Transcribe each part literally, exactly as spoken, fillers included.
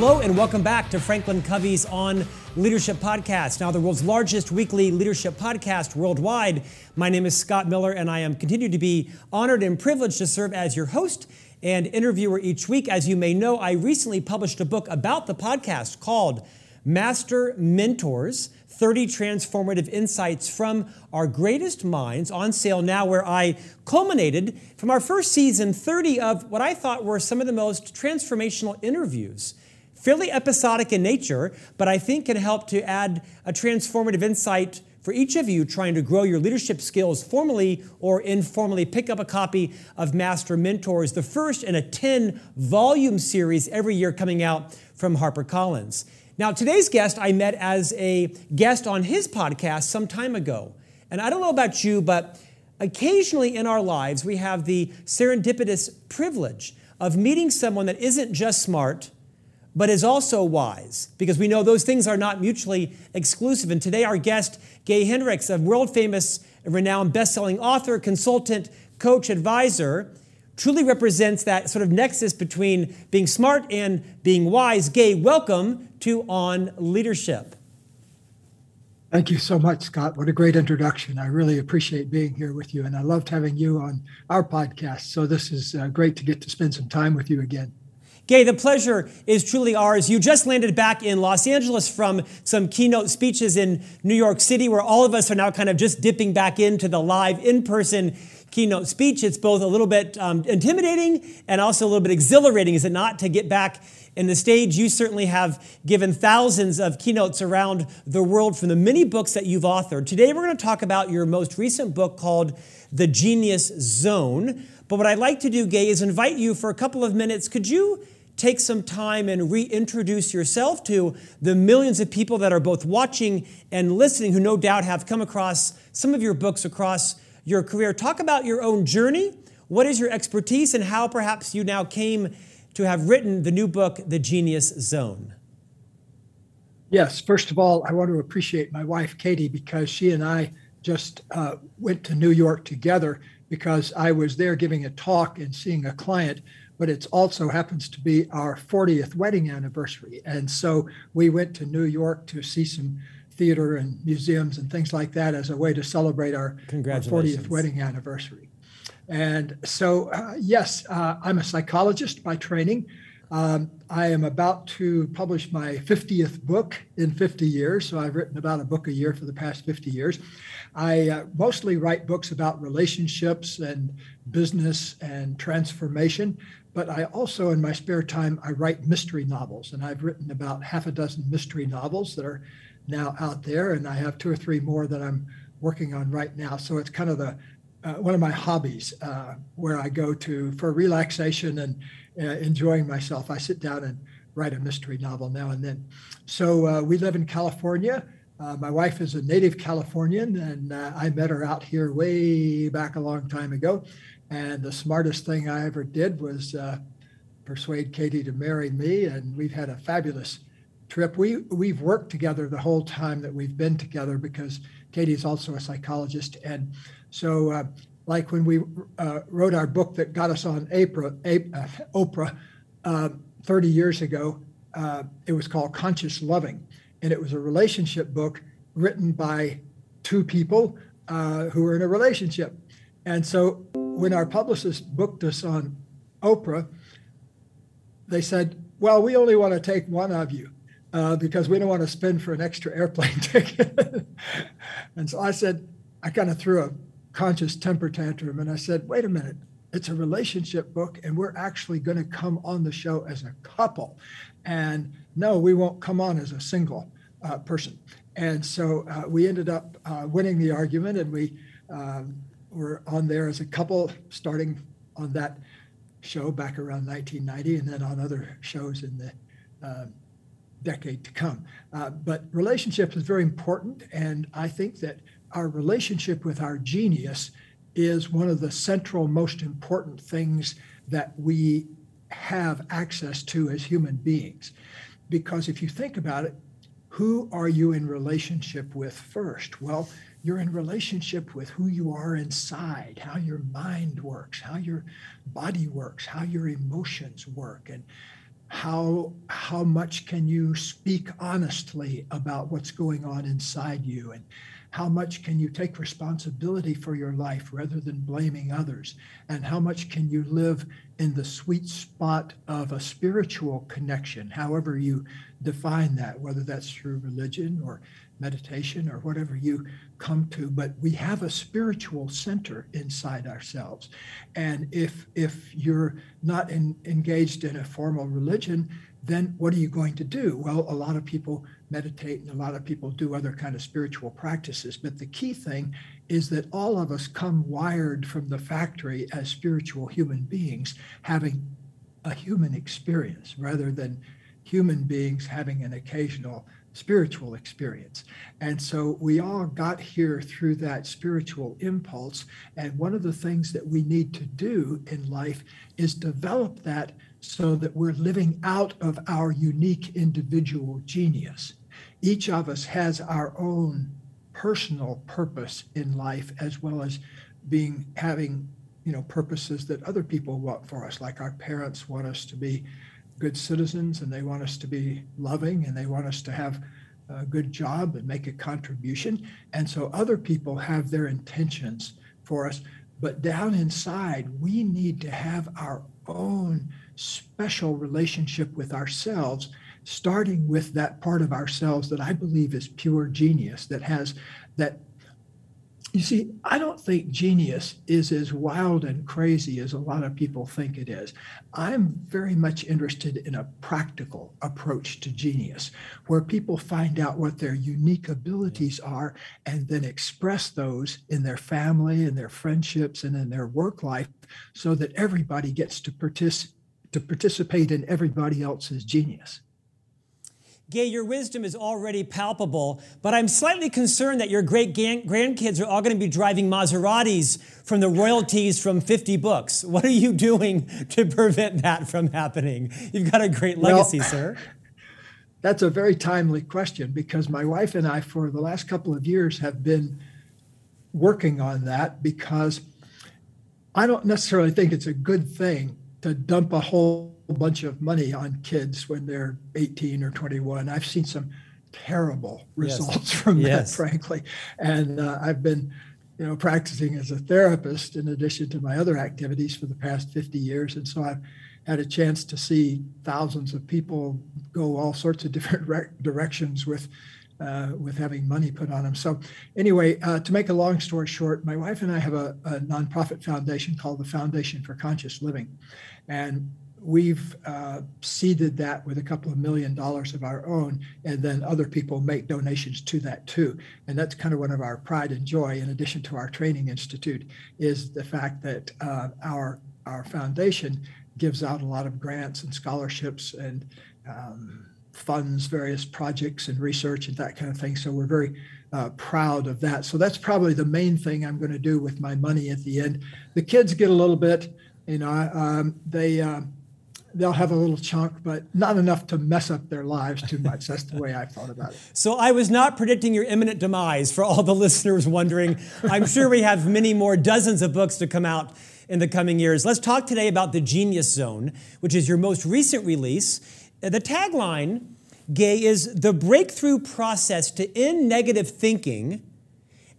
Hello and welcome back to Franklin Covey's On Leadership Podcast, now the world's largest weekly leadership podcast worldwide. My name is Scott Miller and I am continued to be honored and privileged to serve as your host and interviewer each week. As you may know, I recently published a book about the podcast called Master Mentors, thirty Transformative Insights from Our Greatest Minds, on sale now, where I culminated from our first season thirty of what I thought were some of the most transformational interviews. Fairly episodic in nature, but I think can help to add a transformative insight for each of you trying to grow your leadership skills formally or informally. Pick up a copy of Master Mentors, the first in a ten-volume series every year coming out from HarperCollins. Now, today's guest I met as a guest on his podcast some time ago. And I don't know about you, but occasionally in our lives, we have the serendipitous privilege of meeting someone that isn't just smart, but is also wise, because we know those things are not mutually exclusive. And today our guest, Gay Hendricks, a world-famous, renowned, best-selling author, consultant, coach, advisor, truly represents that sort of nexus between being smart and being wise. Gay, welcome to On Leadership. Thank you so much, Scott. What a great introduction. I really appreciate being here with you, and I loved having you on our podcast. So this is uh, great to get to spend some time with you again. Gay, the pleasure is truly ours. You just landed back in Los Angeles from some keynote speeches in New York City, where all of us are now kind of just dipping back into the live in-person keynote speech. It's both a little bit um, intimidating and also a little bit exhilarating, is it not, to get back in the stage? You certainly have given thousands of keynotes around the world from the many books that you've authored. Today, we're going to talk about your most recent book called The Genius Zone. But what I'd like to do, Gay, is invite you for a couple of minutes. Could you take some time and reintroduce yourself to the millions of people that are both watching and listening who no doubt have come across some of your books across your career? Talk about your own journey. What is your expertise and how perhaps you now came to have written the new book, The Genius Zone? Yes, first of all, I want to appreciate my wife, Katie, because she and I just uh, went to New York together because I was there giving a talk and seeing a client, but it also happens to be our fortieth wedding anniversary. And so we went to New York to see some theater and museums and things like that as a way to celebrate our, our fortieth wedding anniversary. And so, uh, yes, uh, I'm a psychologist by training. Um, I am about to publish my fiftieth book in fifty years. So I've written about a book a year for the past fifty years. I uh, mostly write books about relationships and business and transformation. But I also, in my spare time, I write mystery novels. And I've written about half a dozen mystery novels that are now out there. And I have two or three more that I'm working on right now. So it's kind of the Uh, one of my hobbies uh, where I go to for relaxation and uh, enjoying myself. I sit down and write a mystery novel now and then. So uh, we live in California. Uh, my wife is a native Californian, and uh, I met her out here way back a long time ago. And the smartest thing I ever did was uh, persuade Katie to marry me. And we've had a fabulous trip. We, we've worked together the whole time that we've been together because Katie's also a psychologist. And so uh, like when we uh, wrote our book that got us on Oprah, Oprah uh, thirty years ago, uh, it was called Conscious Loving. And it was a relationship book written by two people uh, who were in a relationship. And so when our publicist booked us on Oprah, they said, well, we only want to take one of you. Uh, because we don't want to spend for an extra airplane ticket. And so I said, I kind of threw a conscious temper tantrum and I said, wait a minute, it's a relationship book and we're actually going to come on the show as a couple. And no, we won't come on as a single uh, person. And so uh, we ended up uh, winning the argument and we um, were on there as a couple starting on that show back around nineteen ninety and then on other shows in the uh, decade to come. Uh, but relationship is very important. And I think that our relationship with our genius is one of the central, most important things that we have access to as human beings. Because if you think about it, who are you in relationship with first? Well, you're in relationship with who you are inside, how your mind works, how your body works, how your emotions work. And how how much can you speak honestly about what's going on inside you, and how much can you take responsibility for your life rather than blaming others, and how much can you live in the sweet spot of a spiritual connection, however you define that, whether that's through religion or meditation or whatever you come to. But we have a spiritual center inside ourselves, and if if you're not in, engaged in a formal religion, then what are you going to do? Well, a lot of people meditate and a lot of people do other kind of spiritual practices, but the key thing is that all of us come wired from the factory as spiritual human beings having a human experience rather than human beings having an occasional spiritual experience. And so we all got here through that spiritual impulse. And one of the things that we need to do in life is develop that so that we're living out of our unique individual genius. Each of us has our own personal purpose in life, as well as being having, you know, purposes that other people want for us, like our parents want us to be good citizens, and they want us to be loving, and they want us to have a good job and make a contribution. And so other people have their intentions for us, but down inside, we need to have our own special relationship with ourselves, starting with that part of ourselves that I believe is pure genius, that has that. You see, I don't think genius is as wild and crazy as a lot of people think it is. I'm very much interested in a practical approach to genius, where people find out what their unique abilities are and then express those in their family and their friendships and in their work life, so that everybody gets to, partic- to participate in everybody else's genius. Gay, your wisdom is already palpable, but I'm slightly concerned that your great-grandkids are all going to be driving Maseratis from the royalties from fifty books. What are you doing to prevent that from happening? You've got a great legacy, well, sir. That's a very timely question, because my wife and I, for the last couple of years, have been working on that, because I don't necessarily think it's a good thing to dump a whole bunch of money on kids when they're eighteen or twenty-one. I've seen some terrible results yes. from yes. that, frankly. And uh, I've been, you know, practicing as a therapist in addition to my other activities for the past fifty years. And so I've had a chance to see thousands of people go all sorts of different re- directions with uh, with having money put on them. So anyway, uh, to make a long story short, my wife and I have a, a nonprofit foundation called the Foundation for Conscious Living. And we've uh, seeded that with a couple of million dollars of our own, and then other people make donations to that too. And that's kind of one of our pride and joy, in addition to our training institute, is the fact that uh, our our foundation gives out a lot of grants and scholarships and um, funds various projects and research and that kind of thing. So we're very Uh, proud of that. So that's probably the main thing I'm going to do with my money at the end. The kids get a little bit, you know, um, they uh, they'll have a little chunk, but not enough to mess up their lives too much. That's the way I've thought about it. So I was not predicting your imminent demise, for all the listeners wondering. I'm sure we have many more dozens of books to come out in the coming years. Let's talk today about The Genius Zone, which is your most recent release. The tagline, Gay, is the breakthrough process to end negative thinking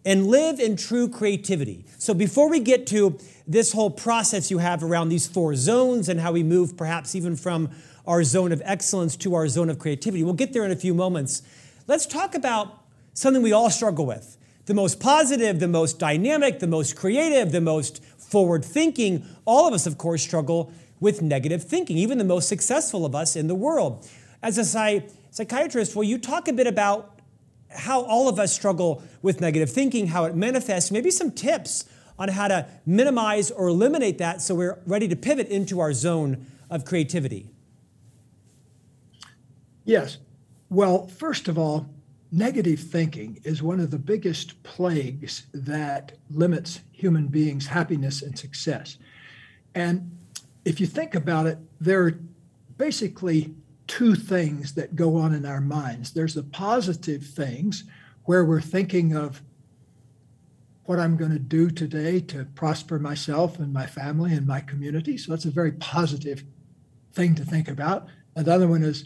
and live in true creativity. So before we get to this whole process you have around these four zones and how we move perhaps even from our zone of excellence to our zone of creativity, we'll get there in a few moments. Let's talk about something we all struggle with. The most positive, the most dynamic, the most creative, the most forward-thinking. All of us, of course, struggle with negative thinking, even the most successful of us in the world. As a sci- psychiatrist, will you talk a bit about how all of us struggle with negative thinking, how it manifests, maybe some tips on how to minimize or eliminate that so we're ready to pivot into our zone of creativity? Yes. Well, first of all, negative thinking is one of the biggest plagues that limits human beings' happiness and success. And if you think about it, there are basically two things that go on in our minds. There's the positive things, where we're thinking of what I'm going to do today to prosper myself and my family and my community. So that's a very positive thing to think about. Another one is,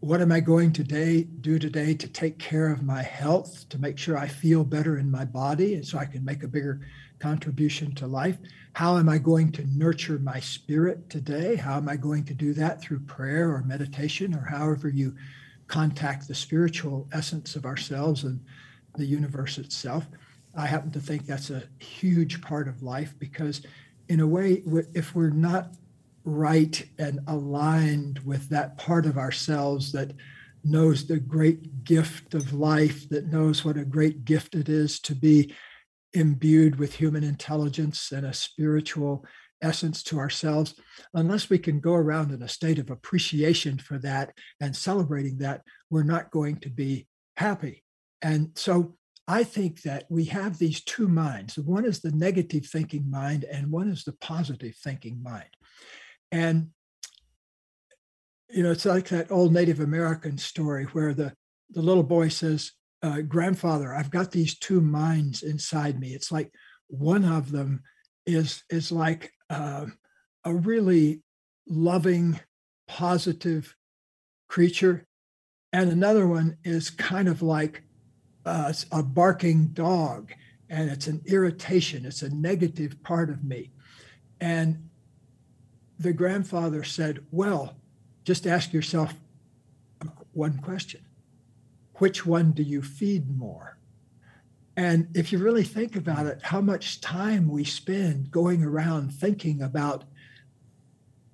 what am I going today do today to take care of my health, to make sure I feel better in my body and so I can make a bigger contribution to life? How am I going to nurture my spirit today? How am I going to do that through prayer or meditation, or however you contact the spiritual essence of ourselves and the universe itself? I happen to think that's a huge part of life, because in a way, if we're not right and aligned with that part of ourselves that knows the great gift of life, that knows what a great gift it is to be imbued with human intelligence and a spiritual essence to ourselves, unless we can go around in a state of appreciation for that and celebrating that, we're not going to be happy. And so I think that we have these two minds. One is the negative thinking mind, and one is the positive thinking mind. And, you know, it's like that old Native American story where the, the little boy says, uh, grandfather, I've got these two minds inside me. It's like one of them is, is like uh, a really loving, positive creature. And another one is kind of like Uh, it's a barking dog, and it's an irritation. It's a negative part of me. And the grandfather said, well, just ask yourself one question. Which one do you feed more? And if you really think about it, how much time we spend going around thinking about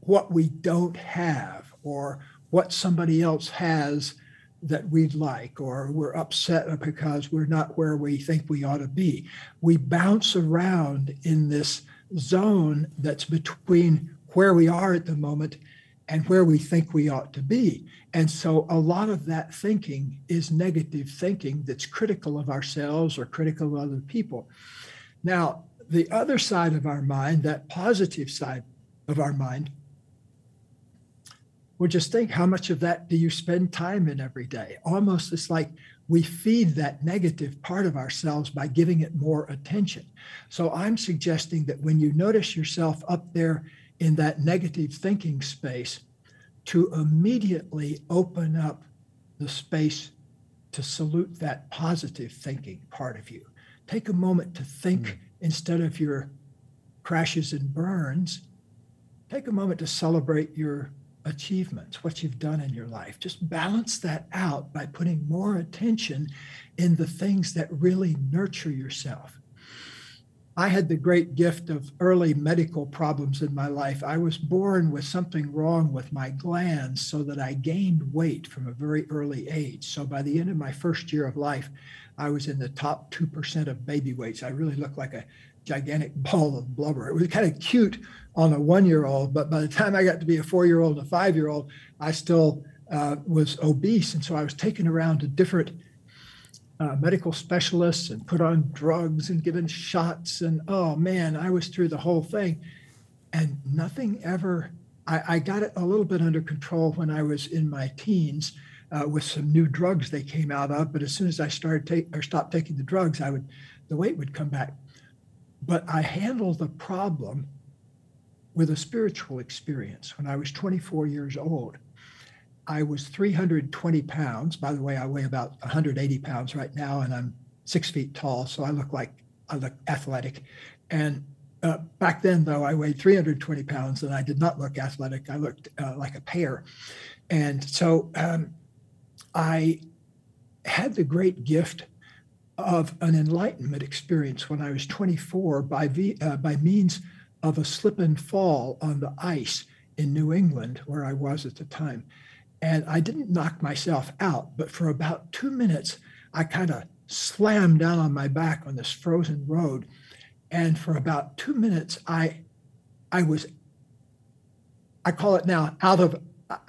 what we don't have, or what somebody else has that we'd like, or we're upset because we're not where we think we ought to be. We bounce around in this zone that's between where we are at the moment and where we think we ought to be. And so a lot of that thinking is negative thinking that's critical of ourselves or critical of other people. Now, the other side of our mind, that positive side of our mind, well, just think, how much of that do you spend time in every day? Almost it's like we feed that negative part of ourselves by giving it more attention. So I'm suggesting that when you notice yourself up there in that negative thinking space, to immediately open up the space to salute that positive thinking part of you. Take a moment to think mm. instead of your crashes and burns. Take a moment to celebrate your achievements, what you've done in your life. Just balance that out by putting more attention in the things that really nurture yourself. I had the great gift of early medical problems in my life. I was born with something wrong with my glands, so that I gained weight from a very early age. So by the end of my first year of life, I was in the top two percent of baby weights. I really looked like a gigantic ball of blubber. It was kind of cute on a one-year-old, but by the time I got to be a four-year-old and a five-year-old, I still uh, was obese. And so I was taken around to different uh, medical specialists and put on drugs and given shots. And oh man, I was through the whole thing. And nothing ever, I, I got it a little bit under control when I was in my teens uh, with some new drugs they came out of. But as soon as I started take, or stopped taking the drugs, I would, the weight would come back. But I handled the problem with a spiritual experience. When I was twenty-four years old, I was three hundred twenty pounds. By the way, I weigh about one hundred eighty pounds right now, and I'm six feet tall, so I look like I look athletic. And uh, back then, though, I weighed three hundred twenty pounds, and I did not look athletic. I looked uh, like a pear. And so um, I had the great gift of an enlightenment experience when I was twenty-four by, v, uh, by means of a slip and fall on the ice in New England, where I was at the time. And I didn't knock myself out, but for about two minutes, I kind of slammed down on my back on this frozen road. And for about two minutes, I, I was, I call it now out of,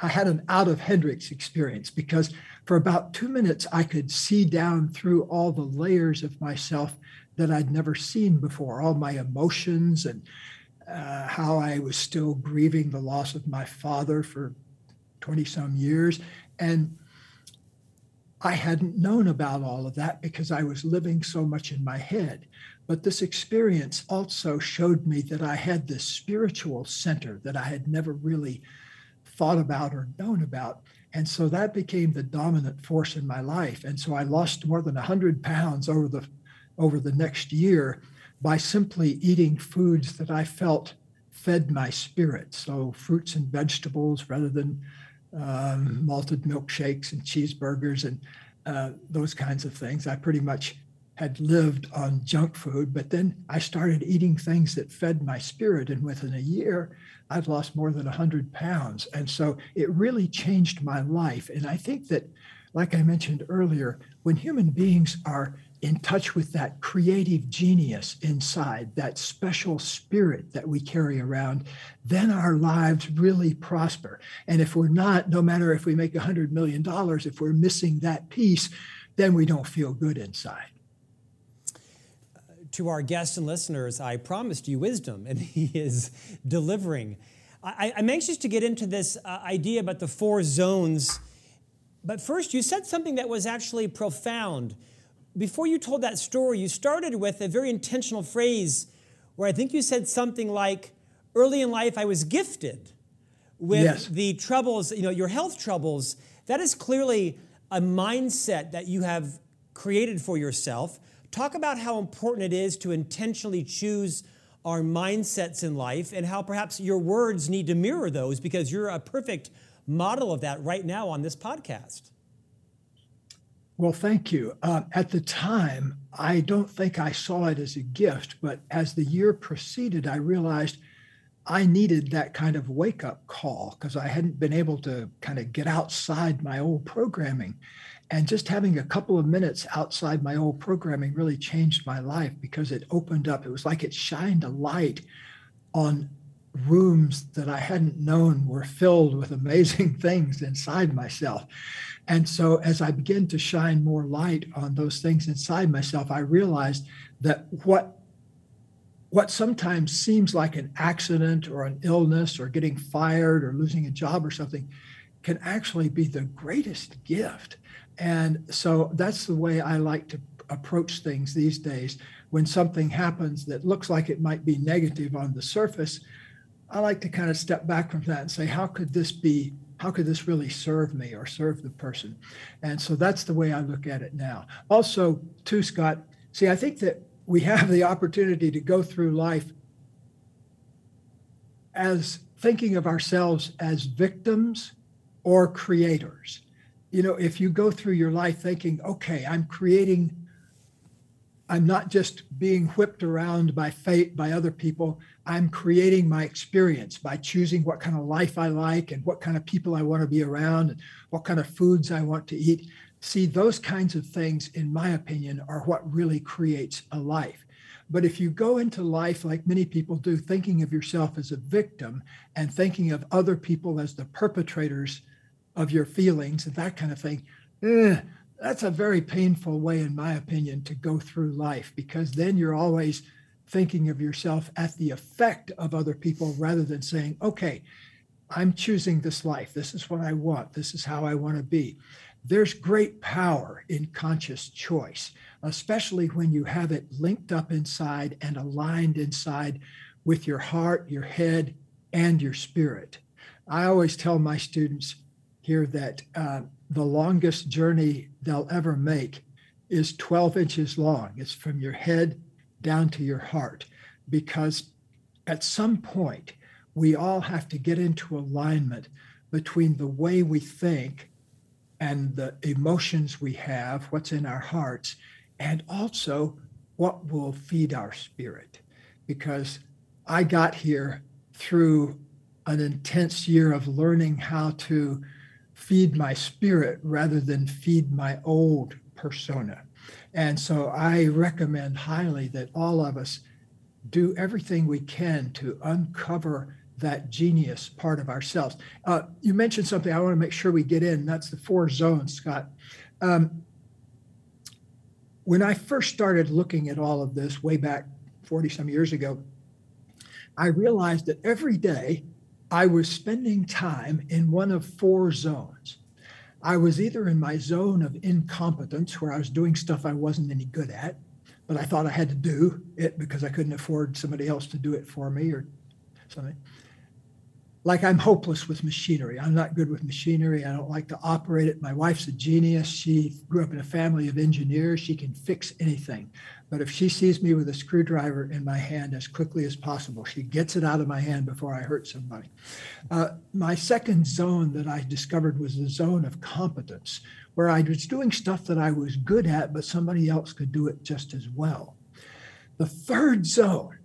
I had an out of Hendricks experience, because for about two minutes, I could see down through all the layers of myself that I'd never seen before, all my emotions and uh, how I was still grieving the loss of my father for twenty some years. And I hadn't known about all of that because I was living so much in my head. But this experience also showed me that I had this spiritual center that I had never really thought about or known about. And so that became the dominant force in my life. And so I lost more than one hundred pounds over the over the next year by simply eating foods that I felt fed my spirit. So fruits and vegetables rather than um, malted milkshakes and cheeseburgers and uh, those kinds of things. I pretty much had lived on junk food, but then I started eating things that fed my spirit. And within a year, I'd lost more than one hundred pounds. And so it really changed my life. And I think that, like I mentioned earlier, when human beings are in touch with that creative genius inside, that special spirit that we carry around, then our lives really prosper. And if we're not, no matter if we make one hundred million dollars, if we're missing that piece, then we don't feel good inside. To our guests and listeners, I promised you wisdom, and he is delivering. I, I'm anxious to get into this uh, idea about the four zones. But first, you said something that was actually profound. Before you told that story, you started with a very intentional phrase where I think you said something like, early in life, I was gifted with yes. the troubles, you know, your health troubles. That is clearly a mindset that you have created for yourself. Talk about how important it is to intentionally choose our mindsets in life and how perhaps your words need to mirror those, because you're a perfect model of that right now on this podcast. Well, thank you. Uh, at the time, I don't think I saw it as a gift, but as the year proceeded, I realized I needed that kind of wake-up call because I hadn't been able to kind of get outside my old programming. And just having a couple of minutes outside my old programming really changed my life, because it opened up. It was like it shined a light on rooms that I hadn't known were filled with amazing things inside myself. And so as I began to shine more light on those things inside myself, I realized that what What sometimes seems like an accident or an illness or getting fired or losing a job or something can actually be the greatest gift. And so that's the way I like to approach things these days. When something happens that looks like it might be negative on the surface, I like to kind of step back from that and say, how could this be? How could this really serve me or serve the person? And so that's the way I look at it now. Also, too, Scott, see, I think that we have the opportunity to go through life as thinking of ourselves as victims or creators. You know, if you go through your life thinking, okay, I'm creating, I'm not just being whipped around by fate, by other people, I'm creating my experience by choosing what kind of life I like and what kind of people I want to be around and what kind of foods I want to eat. See, those kinds of things, in my opinion, are what really creates a life. But if you go into life, like many people do, thinking of yourself as a victim and thinking of other people as the perpetrators of your feelings and that kind of thing, eh, that's a very painful way, in my opinion, to go through life, because then you're always thinking of yourself at the effect of other people rather than saying, okay, I'm choosing this life. This is what I want. This is how I want to be. There's great power in conscious choice, especially when you have it linked up inside and aligned inside with your heart, your head, and your spirit. I always tell my students here that uh, the longest journey they'll ever make is twelve inches long. It's from your head down to your heart, because at some point, we all have to get into alignment between the way we think and the emotions we have, what's in our hearts, and also what will feed our spirit. Because I got here through an intense year of learning how to feed my spirit rather than feed my old persona. And so I recommend highly that all of us do everything we can to uncover that genius part of ourselves. Uh, you mentioned something I want to make sure we get in. That's the four zones, Scott. Um, when I first started looking at all of this way back forty some years ago, I realized that every day I was spending time in one of four zones. I was either in my zone of incompetence, where I was doing stuff I wasn't any good at, but I thought I had to do it because I couldn't afford somebody else to do it for me or something. like I'm hopeless with machinery. I'm not good with machinery. I don't like to operate it. My wife's a genius. She grew up in a family of engineers. She can fix anything. But if she sees me with a screwdriver in my hand as quickly as possible, she gets it out of my hand before I hurt somebody. Uh, my second zone that I discovered was the zone of competence, where I was doing stuff that I was good at, but somebody else could do it just as well. The third zone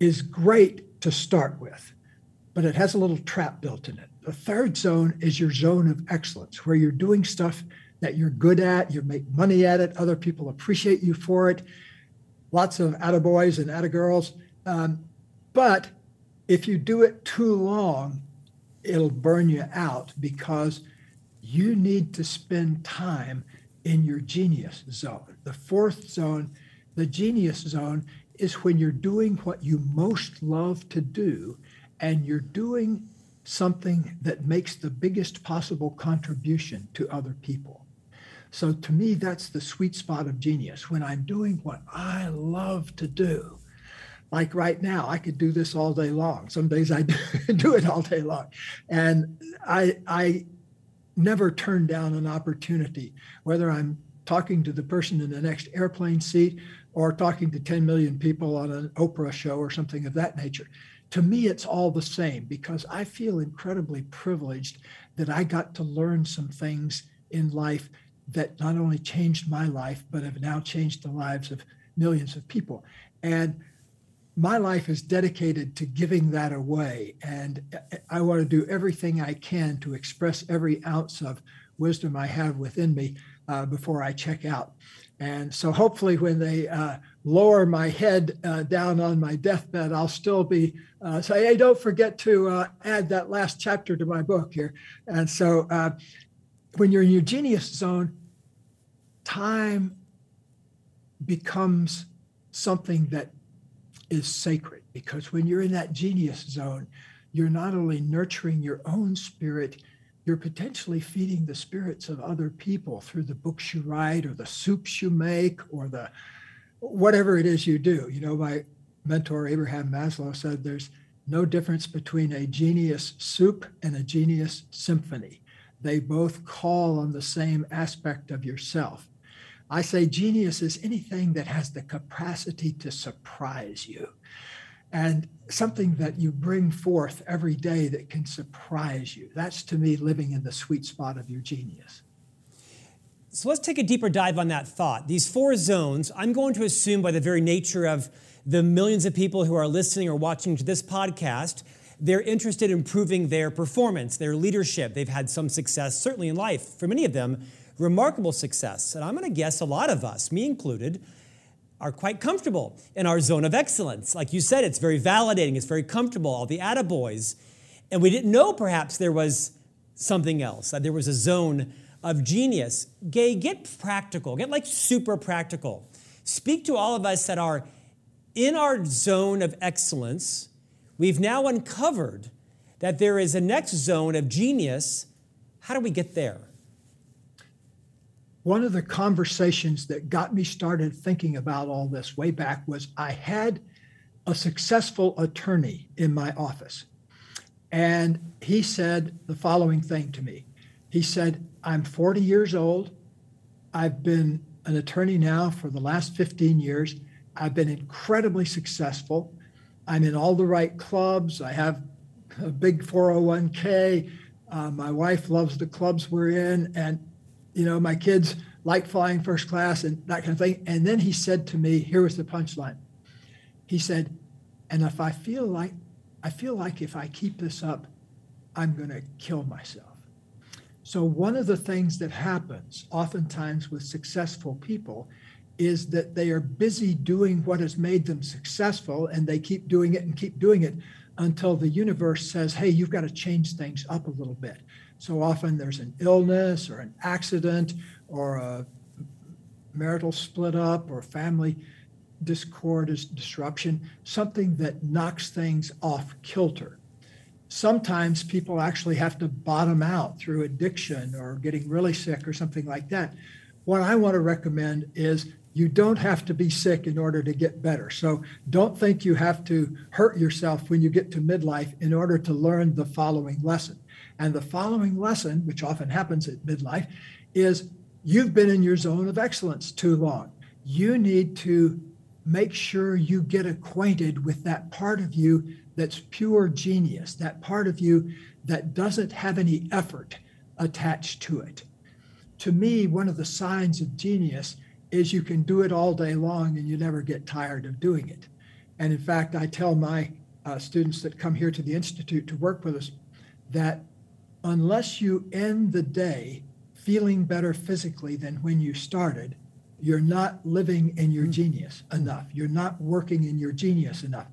is great to start with, but it has a little trap built in it. The third zone is your zone of excellence, where you're doing stuff that you're good at, you make money at it, other people appreciate you for it, lots of attaboys and attagirls. Um, but if you do it too long, it'll burn you out, because you need to spend time in your genius zone. The fourth zone, the genius zone, is when you're doing what you most love to do, and you're doing something that makes the biggest possible contribution to other people. So to me, that's the sweet spot of genius, when I'm doing what I love to do. Like right now, I could do this all day long. Some days I do it all day long. And I, I never turn down an opportunity, whether I'm talking to the person in the next airplane seat or talking to ten million people on an Oprah show or something of that nature. To me, it's all the same, because I feel incredibly privileged that I got to learn some things in life that not only changed my life, but have now changed the lives of millions of people. And my life is dedicated to giving that away. And I want to do everything I can to express every ounce of wisdom I have within me uh, before I check out. And so hopefully when they uh, lower my head uh, down on my deathbed, I'll still be uh, say, hey, don't forget to uh, add that last chapter to my book here. And so uh, when you're in your genius zone, time becomes something that is sacred, because when you're in that genius zone, you're not only nurturing your own spirit, you're potentially feeding the spirits of other people through the books you write, or the soups you make, or the whatever it is you do. You know, my mentor, Abraham Maslow, said there's no difference between a genius soup and a genius symphony. They both call on the same aspect of yourself. I say genius is anything that has the capacity to surprise you, and something that you bring forth every day that can surprise you. That's, to me, living in the sweet spot of your genius. So let's take a deeper dive on that thought. These four zones, I'm going to assume by the very nature of the millions of people who are listening or watching to this podcast, they're interested in improving their performance, their leadership. They've had some success, certainly in life, for many of them, remarkable success. And I'm going to guess a lot of us, me included, are quite comfortable in our zone of excellence. Like you said, it's very validating, it's very comfortable, all the attaboys. And we didn't know perhaps there was something else, that there was a zone of genius. Gay, get practical, get like super practical. Speak to all of us that are in our zone of excellence. We've now uncovered that there is a next zone of genius. How do we get there? One of the conversations that got me started thinking about all this way back was I had a successful attorney in my office, and he said the following thing to me. He said, I'm forty years old. I've been an attorney now for the last fifteen years. I've been incredibly successful. I'm in all the right clubs. I have a big four oh one k. Uh, my wife loves the clubs we're in, and you know, my kids like flying first class and that kind of thing. And then he said to me, here was the punchline. He said, and if I feel like, I feel like if I keep this up, I'm going to kill myself. So one of the things that happens oftentimes with successful people is that they are busy doing what has made them successful, and they keep doing it and keep doing it until the universe says, hey, you've got to change things up a little bit. So often there's an illness or an accident or a marital split up or family discord is disruption, something that knocks things off kilter. Sometimes people actually have to bottom out through addiction or getting really sick or something like that. What I want to recommend is You don't have to be sick in order to get better. So don't think you have to hurt yourself when you get to midlife in order to learn the following lesson. And the following lesson, which often happens at midlife, is you've been in your zone of excellence too long. You need to make sure you get acquainted with that part of you that's pure genius, that part of you that doesn't have any effort attached to it. To me, one of the signs of genius is you can do it all day long and you never get tired of doing it. And in fact, I tell my uh, students that come here to the Institute to work with us that unless you end the day feeling better physically than when you started, you're not living in your genius enough. You're not working in your genius enough.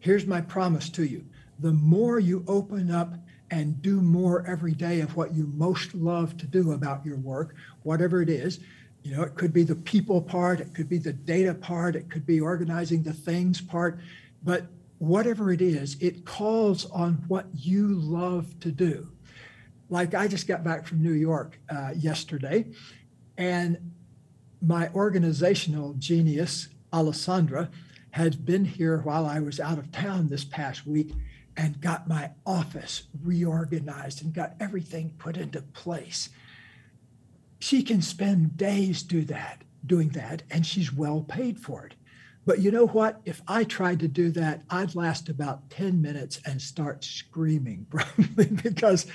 Here's my promise to you. The more you open up and do more every day of what you most love to do about your work, whatever it is, you know, it could be the people part, it could be the data part, it could be organizing the things part, but whatever it is, it calls on what you love to do. Like I just got back from New York uh, yesterday, and my organizational genius, Alessandra, had been here while I was out of town this past week and got my office reorganized and got everything put into place. She can spend days do that, doing that, and she's well paid for it. But you know what? If I tried to do that, I'd last about ten minutes and start screaming probably because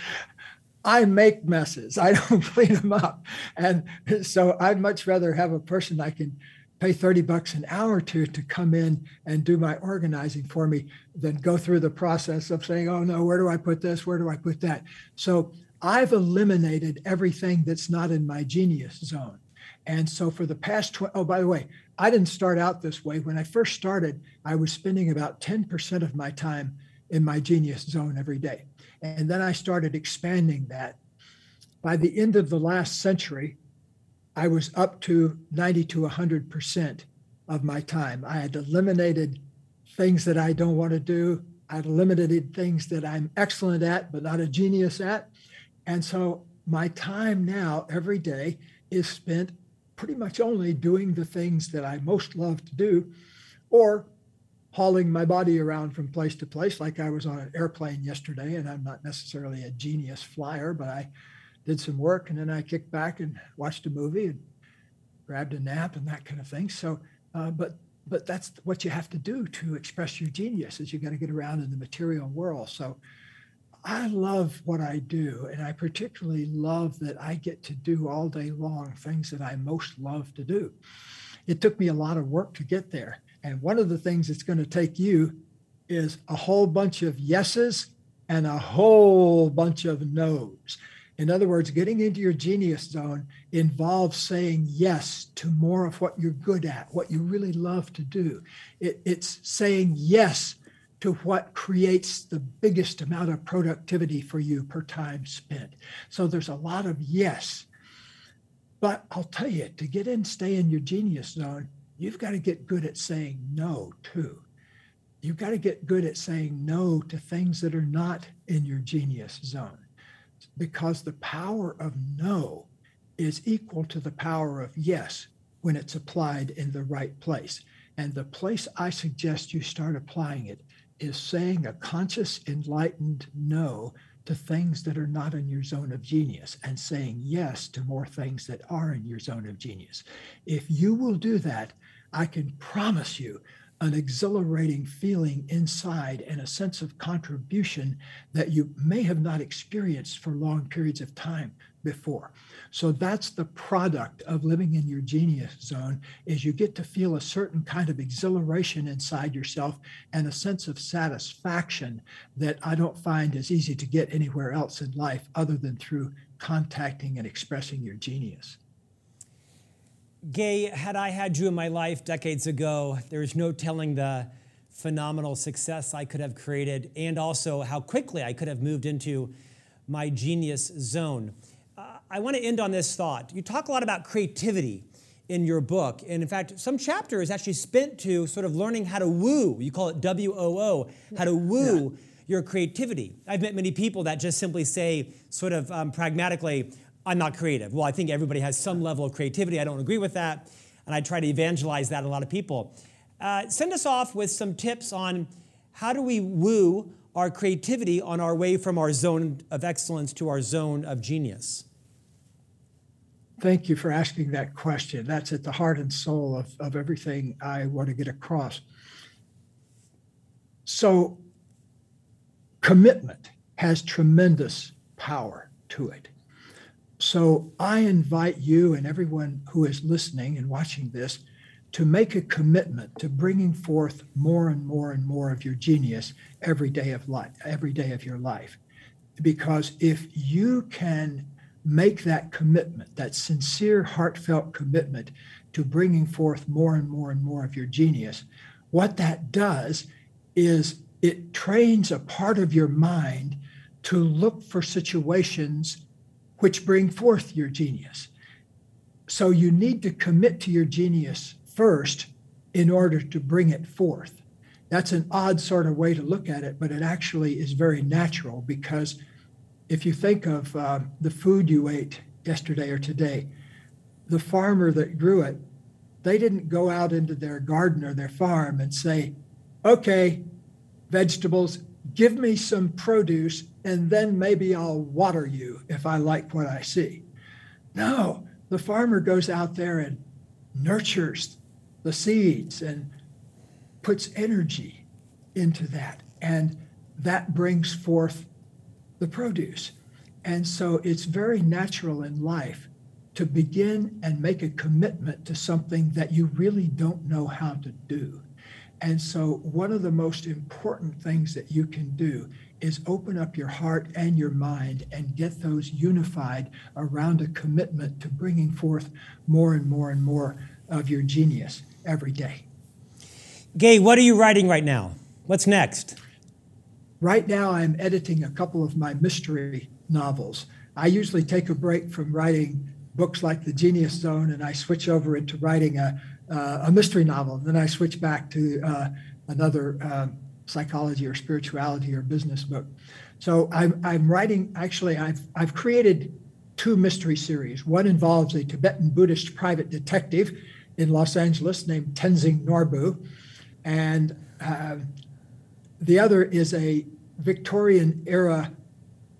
I make messes. I don't clean them up. And so I'd much rather have a person I can pay thirty bucks an hour to to come in and do my organizing for me than go through the process of saying, oh, no, where do I put this? Where do I put that? So I've eliminated everything that's not in my genius zone. And so for the past, tw- oh, by the way, I didn't start out this way. When I first started, I was spending about ten percent of my time in my genius zone every day. And then I started expanding that. By the end of the last century, I was up to ninety to one hundred percent of my time. I had eliminated things that I don't want to do. I'd eliminated things that I'm excellent at, but not a genius at. And so my time now every day is spent pretty much only doing the things that I most love to do or hauling my body around from place to place. Like I was on an airplane yesterday, and I'm not necessarily a genius flyer, but I did some work and then I kicked back and watched a movie and grabbed a nap and that kind of thing. So, uh, but but that's what you have to do to express your genius is you got to get around in the material world. So I love what I do, and I particularly love that I get to do all day long things that I most love to do. It took me a lot of work to get there. And one of the things it's going to take you is a whole bunch of yeses and a whole bunch of no's. In other words, getting into your genius zone involves saying yes to more of what you're good at, what you really love to do. It, it's saying yes to what creates the biggest amount of productivity for you per time spent. So there's a lot of yes. But I'll tell you, to get in, stay in your genius zone, you've got to get good at saying no too. You've got to get good at saying no to things that are not in your genius zone, because the power of no is equal to the power of yes when it's applied in the right place. And the place I suggest you start applying it is saying a conscious, enlightened no to things that are not in your zone of genius and saying yes to more things that are in your zone of genius. If you will do that, I can promise you an exhilarating feeling inside and a sense of contribution that you may have not experienced for long periods of time before. So that's the product of living in your genius zone, is you get to feel a certain kind of exhilaration inside yourself and a sense of satisfaction that I don't find is easy to get anywhere else in life other than through contacting and expressing your genius. Gay, had I had you in my life decades ago, there is no telling the phenomenal success I could have created and also how quickly I could have moved into my genius zone. Uh, I want to end on this thought. You talk a lot about creativity in your book. And in fact, some chapter is actually spent to sort of learning how to woo. You call it W O O, how to woo yeah. your creativity. I've met many people that just simply say sort of um, pragmatically, I'm not creative. Well, I think everybody has some level of creativity. I don't agree with that. and I try to evangelize that to a lot of people. Uh, send us off with some tips on how do we woo our creativity on our way from our zone of excellence to our zone of genius. Thank you for asking that question. That's at the heart and soul of, of everything I want to get across. So commitment has tremendous power to it. So I invite you and everyone who is listening and watching this to make a commitment to bringing forth more and more and more of your genius every day of life, every day of your life. Because if you can make that commitment, that sincere, heartfelt commitment to bringing forth more and more and more of your genius, what that does is it trains a part of your mind to look for situations which bring forth your genius. So you need to commit to your genius first in order to bring it forth. That's an odd sort of way to look at it, but it actually is very natural, because if you think of uh, the food you ate yesterday or today, the farmer that grew it, they didn't go out into their garden or their farm and say, okay, vegetables, give me some produce, and then maybe I'll water you if I like what I see. No, the farmer goes out there and nurtures the seeds and puts energy into that, and that brings forth the produce. And so it's very natural in life to begin and make a commitment to something that you really don't know how to do. And so one of the most important things that you can do is open up your heart and your mind and get those unified around a commitment to bringing forth more and more and more of your genius every day. Gay, what are you writing right now? What's next? Right now, I'm editing a couple of my mystery novels. I usually take a break from writing books like The Genius Zone, and I switch over into writing a, uh, a mystery novel. And then I switch back to uh, another uh, psychology or spirituality or business book. So I'm, I'm writing, actually, I've, I've created two mystery series. One involves a Tibetan Buddhist private detective in Los Angeles named Tenzing Norbu. And uh, the other is a Victorian era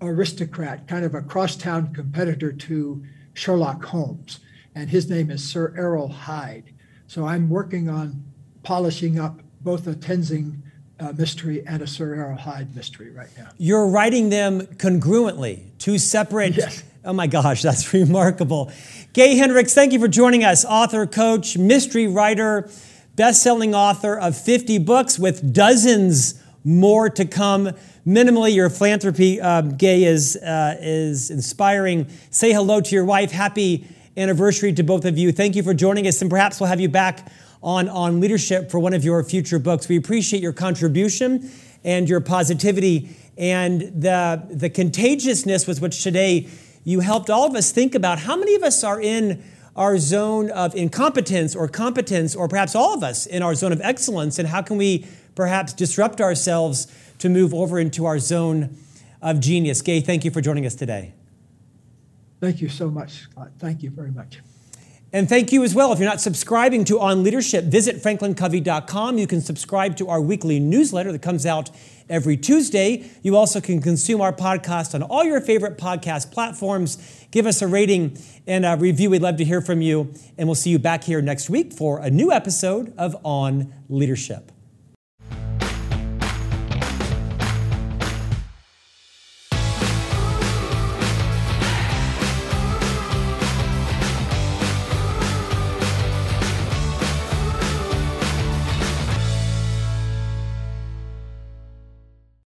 aristocrat, kind of a crosstown competitor to Sherlock Holmes. And his name is Sir Errol Hyde. So I'm working on polishing up both a Tenzing uh, mystery and a Sir Errol Hyde mystery right now. You're writing them congruently, two separate. Yes. Oh my gosh, that's remarkable. Gay Hendricks, thank you for joining us. Author, coach, mystery writer, best-selling author of fifty books with dozens more to come. Minimally, your philanthropy, uh, Gay, is, uh, is inspiring. Say hello to your wife. Happy anniversary to both of you. Thank you for joining us, and perhaps we'll have you back on On Leadership for one of your future books. We appreciate your contribution and your positivity and the, the contagiousness with which today you helped all of us think about how many of us are in our zone of incompetence or competence, or perhaps all of us in our zone of excellence, and how can we perhaps disrupt ourselves to move over into our zone of genius. Gay, thank you for joining us today. Thank you so much, Scott. Thank you very much. And thank you as well. If you're not subscribing to On Leadership, visit franklin covey dot com. You can subscribe to our weekly newsletter that comes out every Tuesday. You also can consume our podcast on all your favorite podcast platforms. Give us a rating and a review. We'd love to hear from you. And we'll see you back here next week for a new episode of On Leadership.